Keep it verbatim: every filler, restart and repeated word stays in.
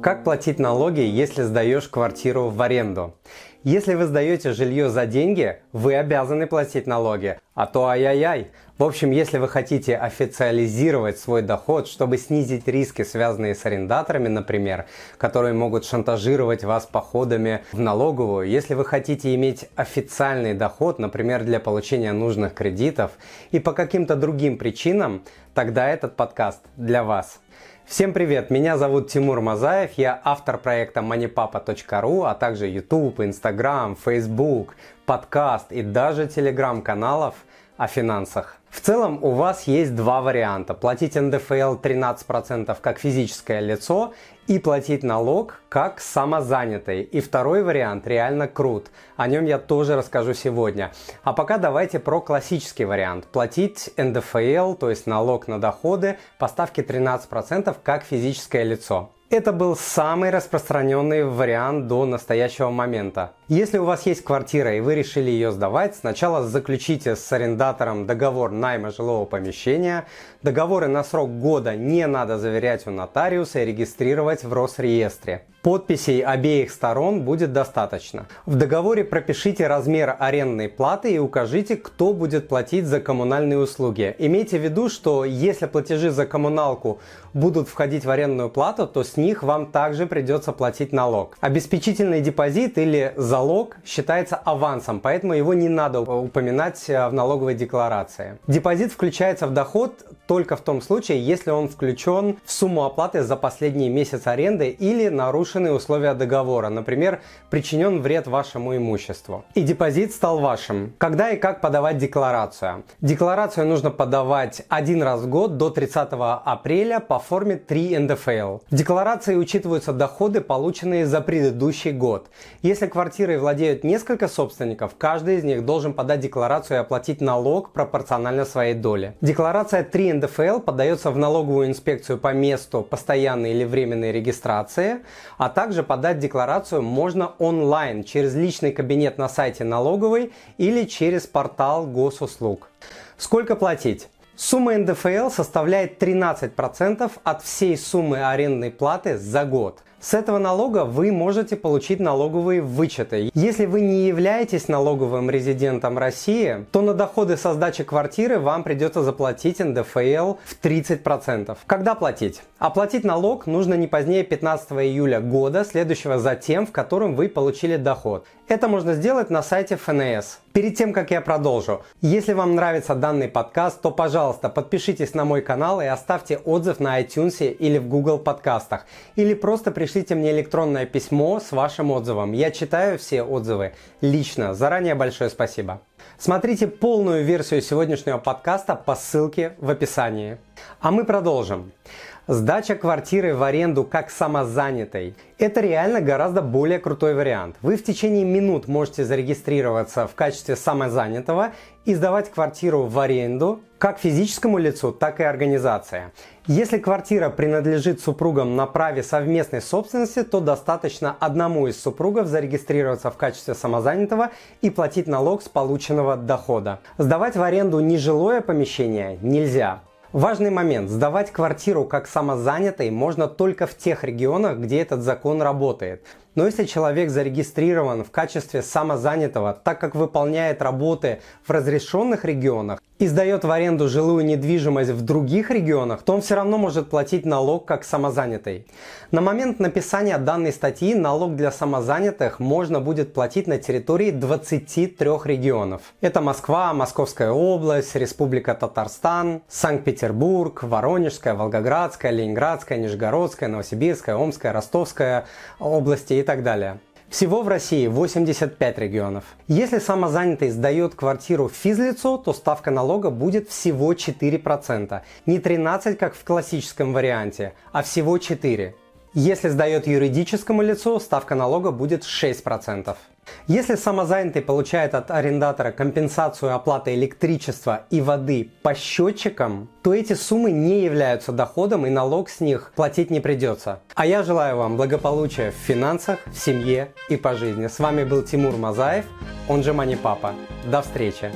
Как платить налоги, если сдаешь квартиру в аренду? Если вы сдаете жилье за деньги, вы обязаны платить налоги, а то ай-яй-яй. В общем, если вы хотите официализировать свой доход, чтобы снизить риски, связанные с арендаторами, например, которые могут шантажировать вас походами в налоговую, если вы хотите иметь официальный доход, например, для получения нужных кредитов, и по каким-то другим причинам, тогда этот подкаст для вас. Всем привет! Меня зовут Тимур Мазаев, я автор проекта moneypapa точка ру, а также YouTube, Instagram, Facebook, подкаст и даже телеграм-каналов о финансах. В целом у вас есть два варианта: платить эн дэ эф эл тринадцать процентов как физическое лицо и платить налог как самозанятый. И второй вариант реально крут, о нем я тоже расскажу сегодня. А пока давайте про классический вариант: платить эн дэ эф эл, то есть налог на доходы по ставке тринадцать процентов как физическое лицо. Это был самый распространенный вариант до настоящего момента. Если у вас есть квартира и вы решили ее сдавать, сначала заключите с арендатором договор найма жилого помещения. Договоры на срок года не надо заверять у нотариуса и регистрировать в Росреестре. Подписей обеих сторон будет достаточно. В договоре пропишите размер арендной платы и укажите, кто будет платить за коммунальные услуги. Имейте в виду, что если платежи за коммуналку будут входить в арендную плату, то с них вам также придется платить налог. Обеспечительный депозит или залог считается авансом, поэтому его не надо упоминать в налоговой декларации. Депозит включается в доход только в том случае, если он включен в сумму оплаты за последний месяц аренды или нарушены условия договора, например, причинен вред вашему имуществу, и депозит стал вашим. Когда и как подавать декларацию? Декларацию нужно подавать один раз в год до тридцатого апреля по форме три эн дэ эф эл. В декларации учитываются доходы, полученные за предыдущий год. Если квартирой владеют несколько собственников, каждый из них должен подать декларацию и оплатить налог пропорционально своей доле. Декларация три эн дэ эф эл подается в налоговую инспекцию по месту постоянной или временной регистрации, а также подать декларацию можно онлайн через личный кабинет на сайте налоговой или через портал Госуслуг. Сколько платить? Сумма эн дэ эф эл составляет тринадцать процентов от всей суммы арендной платы за год. С этого налога вы можете получить налоговые вычеты. Если вы не являетесь налоговым резидентом России, то на доходы со сдачи квартиры вам придется заплатить эн дэ эф эл в тридцать процентов. Когда платить? Оплатить налог нужно не позднее пятнадцатого июля года, следующего за тем, в котором вы получили доход. Это можно сделать на сайте эф эн эс. Перед тем, как я продолжу, если вам нравится данный подкаст, то, пожалуйста, подпишитесь на мой канал и оставьте отзыв на iTunes или в Google подкастах. Или просто пришлите Пришлите мне электронное письмо с вашим отзывом. Я читаю все отзывы лично. Заранее большое спасибо. Смотрите полную версию сегодняшнего подкаста по ссылке в описании. А мы продолжим. Сдача квартиры в аренду как самозанятой – это реально гораздо более крутой вариант. Вы в течение минут можете зарегистрироваться в качестве самозанятого и сдавать квартиру в аренду как физическому лицу, так и организации. Если квартира принадлежит супругам на праве совместной собственности, то достаточно одному из супругов зарегистрироваться в качестве самозанятого и платить налог с полученного дохода. Сдавать в аренду нежилое помещение нельзя. Важный момент. Сдавать квартиру как самозанятый можно только в тех регионах, где этот закон работает. Но если человек зарегистрирован в качестве самозанятого, так как выполняет работы в разрешенных регионах и сдает в аренду жилую недвижимость в других регионах, то он все равно может платить налог как самозанятый. На момент написания данной статьи налог для самозанятых можно будет платить на территории двадцати трёх регионов. Это Москва, Московская область, Республика Татарстан, Санкт-Петербург, Воронежская, Волгоградская, Ленинградская, Нижегородская, Новосибирская, Омская, Ростовская области и так далее. Всего в России восемьдесят пять регионов. Если самозанятый сдает квартиру физлицу, то ставка налога будет всего четыре процента. Не тринадцать процентов, как в классическом варианте, а всего четыре процента. Если сдает юридическому лицу, ставка налога будет шесть процентов. Если самозанятый получает от арендатора компенсацию оплаты электричества и воды по счетчикам, то эти суммы не являются доходом и налог с них платить не придется. А я желаю вам благополучия в финансах, в семье и по жизни. С вами был Тимур Мазаев, он же Money Papa. До встречи!